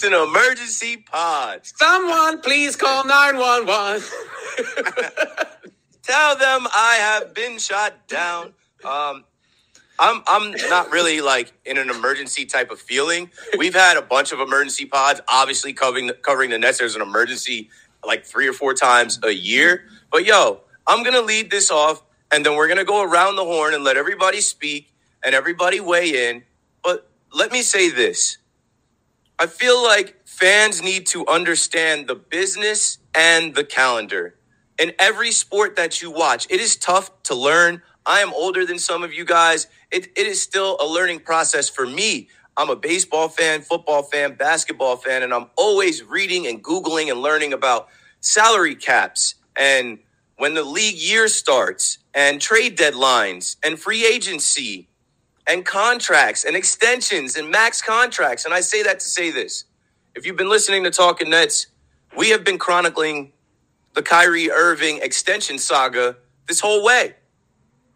It's an emergency pod. Someone please call 911. Tell them I have been shot down. I'm not really like in an emergency type of feeling. We've had a bunch of emergency pods. Obviously, covering the Nets, there's an emergency like 3 or 4 times a year. But yo, I'm gonna lead this off, and then we're gonna go around the horn and let everybody speak and everybody weigh in. But let me say this: I feel like fans need to understand the business and the calendar in every sport that you watch. It is tough to learn. I am older than some of you guys. It is still a learning process for me. I'm a baseball fan, football fan, basketball fan, and I'm always reading and Googling and learning about salary caps and when the league year starts and trade deadlines and free agency and contracts and extensions and max contracts. And I say that to say this. If you've been listening to Talkin' Nets, we have been chronicling the Kyrie Irving extension saga this whole way.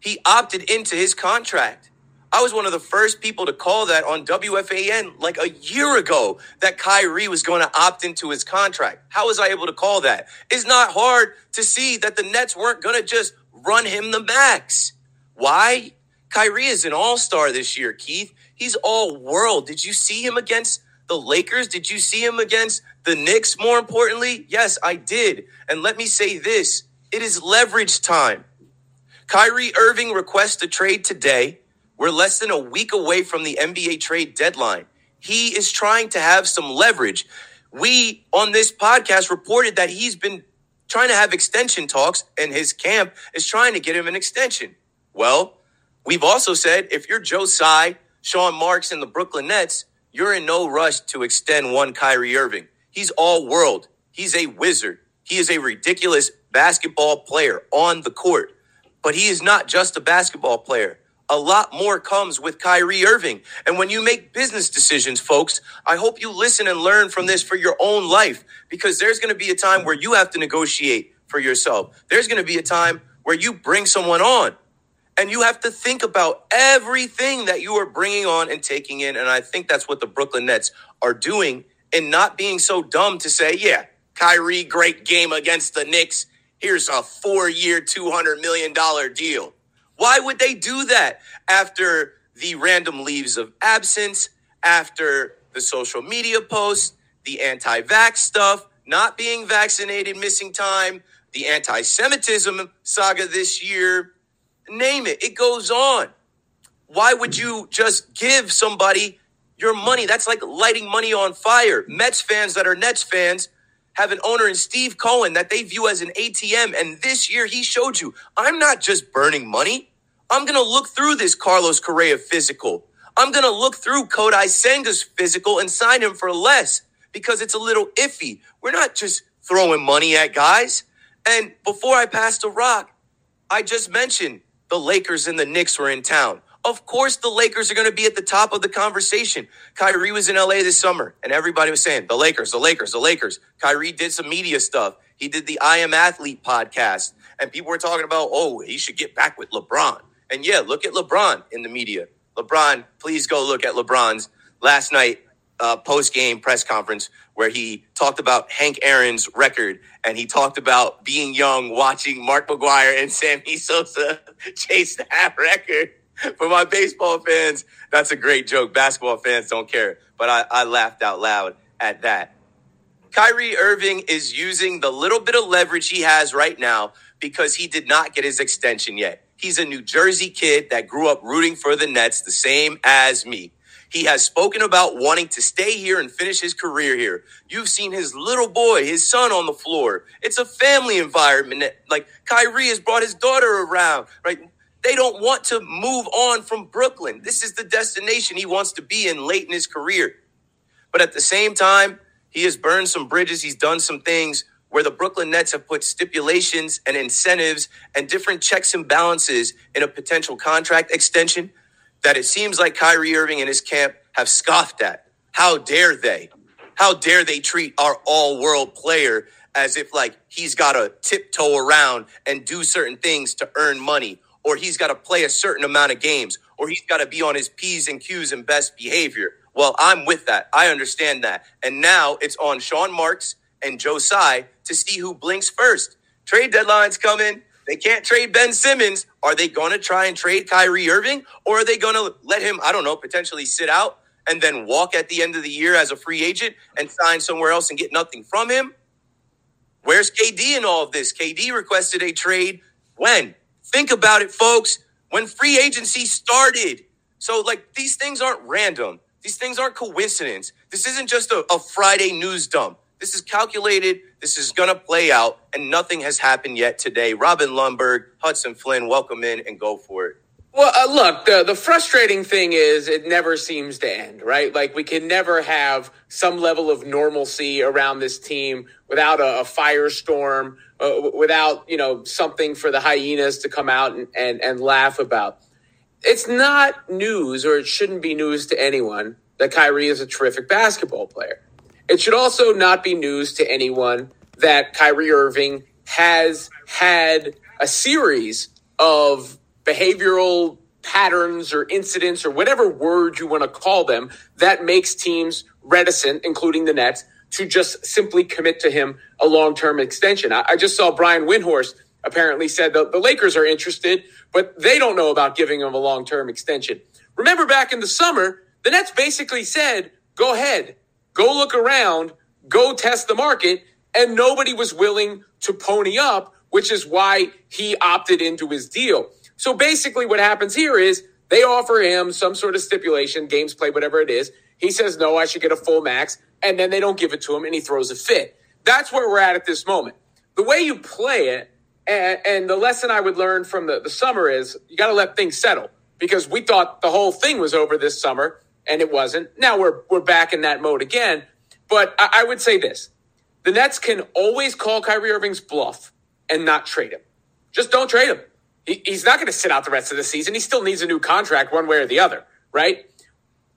He opted into his contract. I was one of the first people to call that on WFAN like a year ago that Kyrie was going to opt into his contract. How was I able to call that? It's not hard to see that the Nets weren't going to just run him the max. Why? Kyrie is an all-star this year, Keith. He's all-world. Did you see him against the Lakers? Did you see him against the Knicks, more importantly? Yes, I did. And let me say this. It is leverage time. Kyrie Irving requests a trade today. We're less than a week away from the NBA trade deadline. He is trying to have some leverage. We, on this podcast, reported that he's been trying to have extension talks, and his camp is trying to get him an extension. Well, we've also said if you're Joe Tsai, Sean Marks, and the Brooklyn Nets, you're in no rush to extend one Kyrie Irving. He's all world. He's a wizard. He is a ridiculous basketball player on the court. But he is not just a basketball player. A lot more comes with Kyrie Irving. And when you make business decisions, folks, I hope you listen and learn from this for your own life, because there's going to be a time where you have to negotiate for yourself. There's going to be a time where you bring someone on and you have to think about everything that you are bringing on and taking in. And I think that's what the Brooklyn Nets are doing and not being so dumb to say, yeah, Kyrie, great game against the Knicks. Here's a 4-year, $200 million deal. Why would they do that after the random leaves of absence, after the social media posts, the anti-vax stuff, not being vaccinated, missing time, the anti-Semitism saga this year? Name it. It goes on. Why would you just give somebody your money? That's like lighting money on fire. Mets fans that are Nets fans have an owner in Steve Cohen that they view as an ATM. And this year he showed you, I'm not just burning money. I'm going to look through this Carlos Correa physical. I'm going to look through Kodai Senga's physical and sign him for less because it's a little iffy. We're not just throwing money at guys. And before I pass the rock, I just mentioned the Lakers and the Knicks were in town. Of course, the Lakers are going to be at the top of the conversation. Kyrie was in L.A. this summer, and everybody was saying, the Lakers, the Lakers, the Lakers. Kyrie did some media stuff. He did the I Am Athlete podcast, and people were talking about, oh, he should get back with LeBron. And, yeah, look at LeBron in the media. LeBron, please go look at LeBron's last night post-game press conference where he talked about Hank Aaron's record, and he talked about being young, watching Mark McGwire and Sammy Sosa chase that record. For my baseball fans, that's a great joke. Basketball fans don't care. But I laughed out loud at that. Kyrie Irving is using the little bit of leverage he has right now because he did not get his extension yet. He's a New Jersey kid that grew up rooting for the Nets, the same as me. He has spoken about wanting to stay here and finish his career here. You've seen his little boy, his son on the floor. It's a family environment. Like Kyrie has brought his daughter around, right? They don't want to move on from Brooklyn. This is the destination he wants to be in late in his career. But at the same time, he has burned some bridges. He's done some things where the Brooklyn Nets have put stipulations and incentives and different checks and balances in a potential contract extension that it seems like Kyrie Irving and his camp have scoffed at. How dare they? How dare they treat our all-world player as if like he's got to tiptoe around and do certain things to earn money, or he's got to play a certain amount of games, or he's got to be on his P's and Q's and best behavior, Well, I'm with that. I understand that. And now it's on Sean Marks and Joe Tsai to see who blinks first. Trade deadline's coming. They can't trade Ben Simmons. Are they going to try and trade Kyrie Irving? Or are they going to let him, I don't know, potentially sit out and then walk at the end of the year as a free agent and sign somewhere else and get nothing from him? Where's KD in all of this? KD requested a trade. When? Think about it, folks. When free agency started. So, like, these things aren't random. These things aren't coincidence. This isn't just a Friday news dump. This is calculated. This is going to play out, and nothing has happened yet today. Robin Lumberg, Hudson Flynn, welcome in and go for it. Well, look, the frustrating thing is it never seems to end, right? Like, we can never have some level of normalcy around this team without a firestorm, without, you know, something for the hyenas to come out and laugh about. It's not news, or it shouldn't be news to anyone, that Kyrie is a terrific basketball player. It should also not be news to anyone that Kyrie Irving has had a series of behavioral patterns or incidents or whatever word you want to call them that makes teams reticent, including the Nets, to just simply commit to him a long-term extension. I just saw Brian Windhorst apparently said the Lakers are interested, but they don't know about giving him a long-term extension. Remember back in the summer, the Nets basically said, go ahead, go look around, go test the market, and nobody was willing to pony up, which is why he opted into his deal. So basically what happens here is they offer him some sort of stipulation, games play, whatever it is. He says, no, I should get a full max. And then they don't give it to him and he throws a fit. That's where we're at this moment. The way you play it, and the lesson I would learn from the summer is you got to let things settle, because we thought the whole thing was over this summer and it wasn't. Now we're back in that mode again. But I would say this. The Nets can always call Kyrie Irving's bluff and not trade him. Just don't trade him. He's not going to sit out the rest of the season. He still needs a new contract one way or the other, right?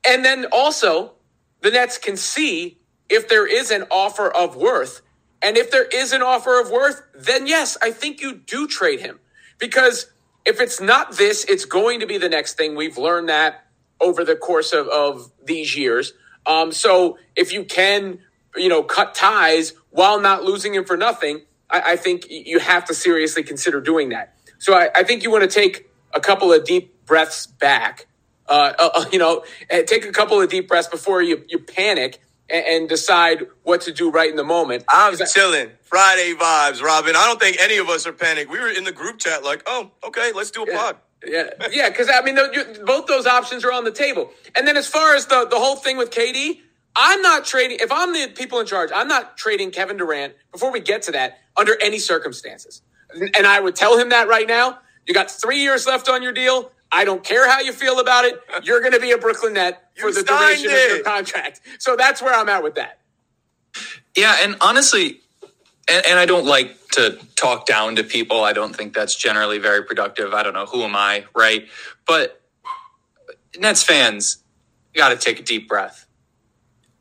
And then also, the Nets can see if there is an offer of worth. And if there is an offer of worth, then yes, I think you do trade him. Because if it's not this, it's going to be the next thing. We've learned that over the course of these years. So if you can, you know, cut ties while not losing him for nothing, I think you have to seriously consider doing that. So I think you want to take a couple of deep breaths back, take a couple of deep breaths before you panic and decide what to do right in the moment. I'm chilling. Friday vibes, Robin. I don't think any of us are panicked. We were in the group chat like, oh, okay, let's do a pod. Yeah, because, I mean, both those options are on the table. And then as far as the whole thing with KD, I'm not trading – if I'm the people in charge, I'm not trading Kevin Durant, before we get to that, under any circumstances. And I would tell him that right now. You got 3 years left on your deal. I don't care how you feel about it. You're going to be a Brooklyn Net for the duration of your contract. So that's where I'm at with that. Yeah, and honestly, and I don't like to talk down to people. I don't think that's generally very productive. I don't know. Who am I, right? But Nets fans, you got to take a deep breath.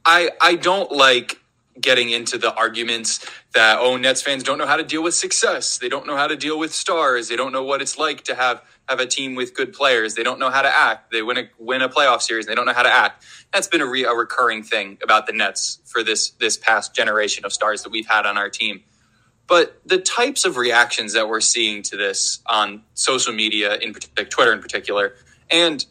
I don't like getting into the arguments that, oh, Nets fans don't know how to deal with success. They don't know how to deal with stars. They don't know what it's like to have a team with good players. They don't know how to act. They win a playoff series and they don't know how to act. That's been a recurring thing about the Nets for this past generation of stars that we've had on our team. But the types of reactions that we're seeing to this on social media, in particular, Twitter in particular, and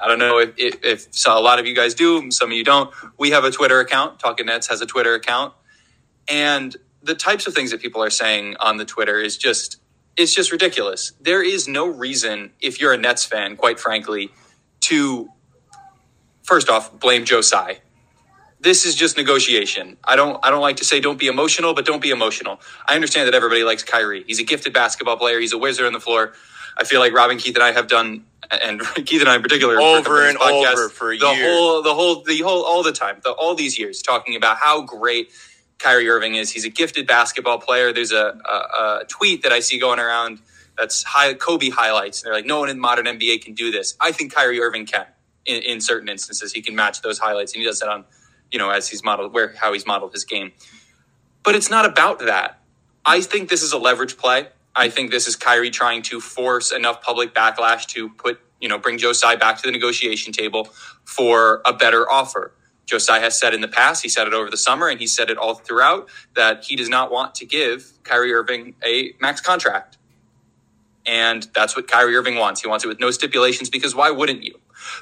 I don't know if so a lot of you guys do, some of you don't. We have a Twitter account. Talkin' Nets has a Twitter account. And the types of things that people are saying on the Twitter is just, it's just ridiculous. There is no reason, if you're a Nets fan, quite frankly, to, first off, blame Joe Tsai. This is just negotiation. I don't like to say don't be emotional, but don't be emotional. I understand that everybody likes Kyrie. He's a gifted basketball player. He's a wizard on the floor. I feel like Robin, Keith, and I have done, and Keith and I in particular, over and over for years, all these years, talking about how great Kyrie Irving is. He's a gifted basketball player. There's a tweet that I see going around that's Kobe highlights, and they're like, no one in modern NBA can do this. I think Kyrie Irving can. In certain instances, he can match those highlights, and he does that on, you know, as he's modeled how he's modeled his game. But it's not about that. I think this is a leverage play. I think this is Kyrie trying to force enough public backlash to put you know, bring Joe Tsai back to the negotiation table for a better offer. Joe Tsai has said in the past, he said it over the summer, and he said it all throughout, that he does not want to give Kyrie Irving a max contract. And that's what Kyrie Irving wants. He wants it with no stipulations, because why wouldn't you?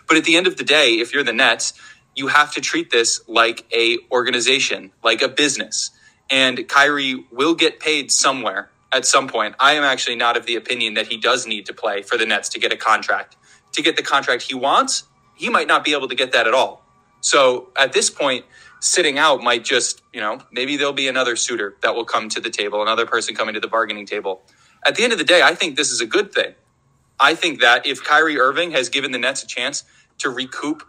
But at the end of the day, if you're the Nets, you have to treat this like a organization, like a business. And Kyrie will get paid somewhere at some point. I am actually not of the opinion that he does need to play for the Nets to get a contract. To get the contract he wants, he might not be able to get that at all. So at this point, sitting out might just, you know, maybe there'll be another suitor that will come to the table, another person coming to the bargaining table. At the end of the day, I think this is a good thing. I think that if Kyrie Irving has given the Nets a chance to recoup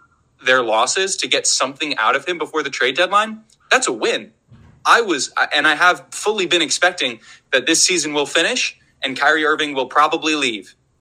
their losses, to get something out of him before the trade deadline, that's a win. I have fully been expecting that this season will finish and Kyrie Irving will probably leave.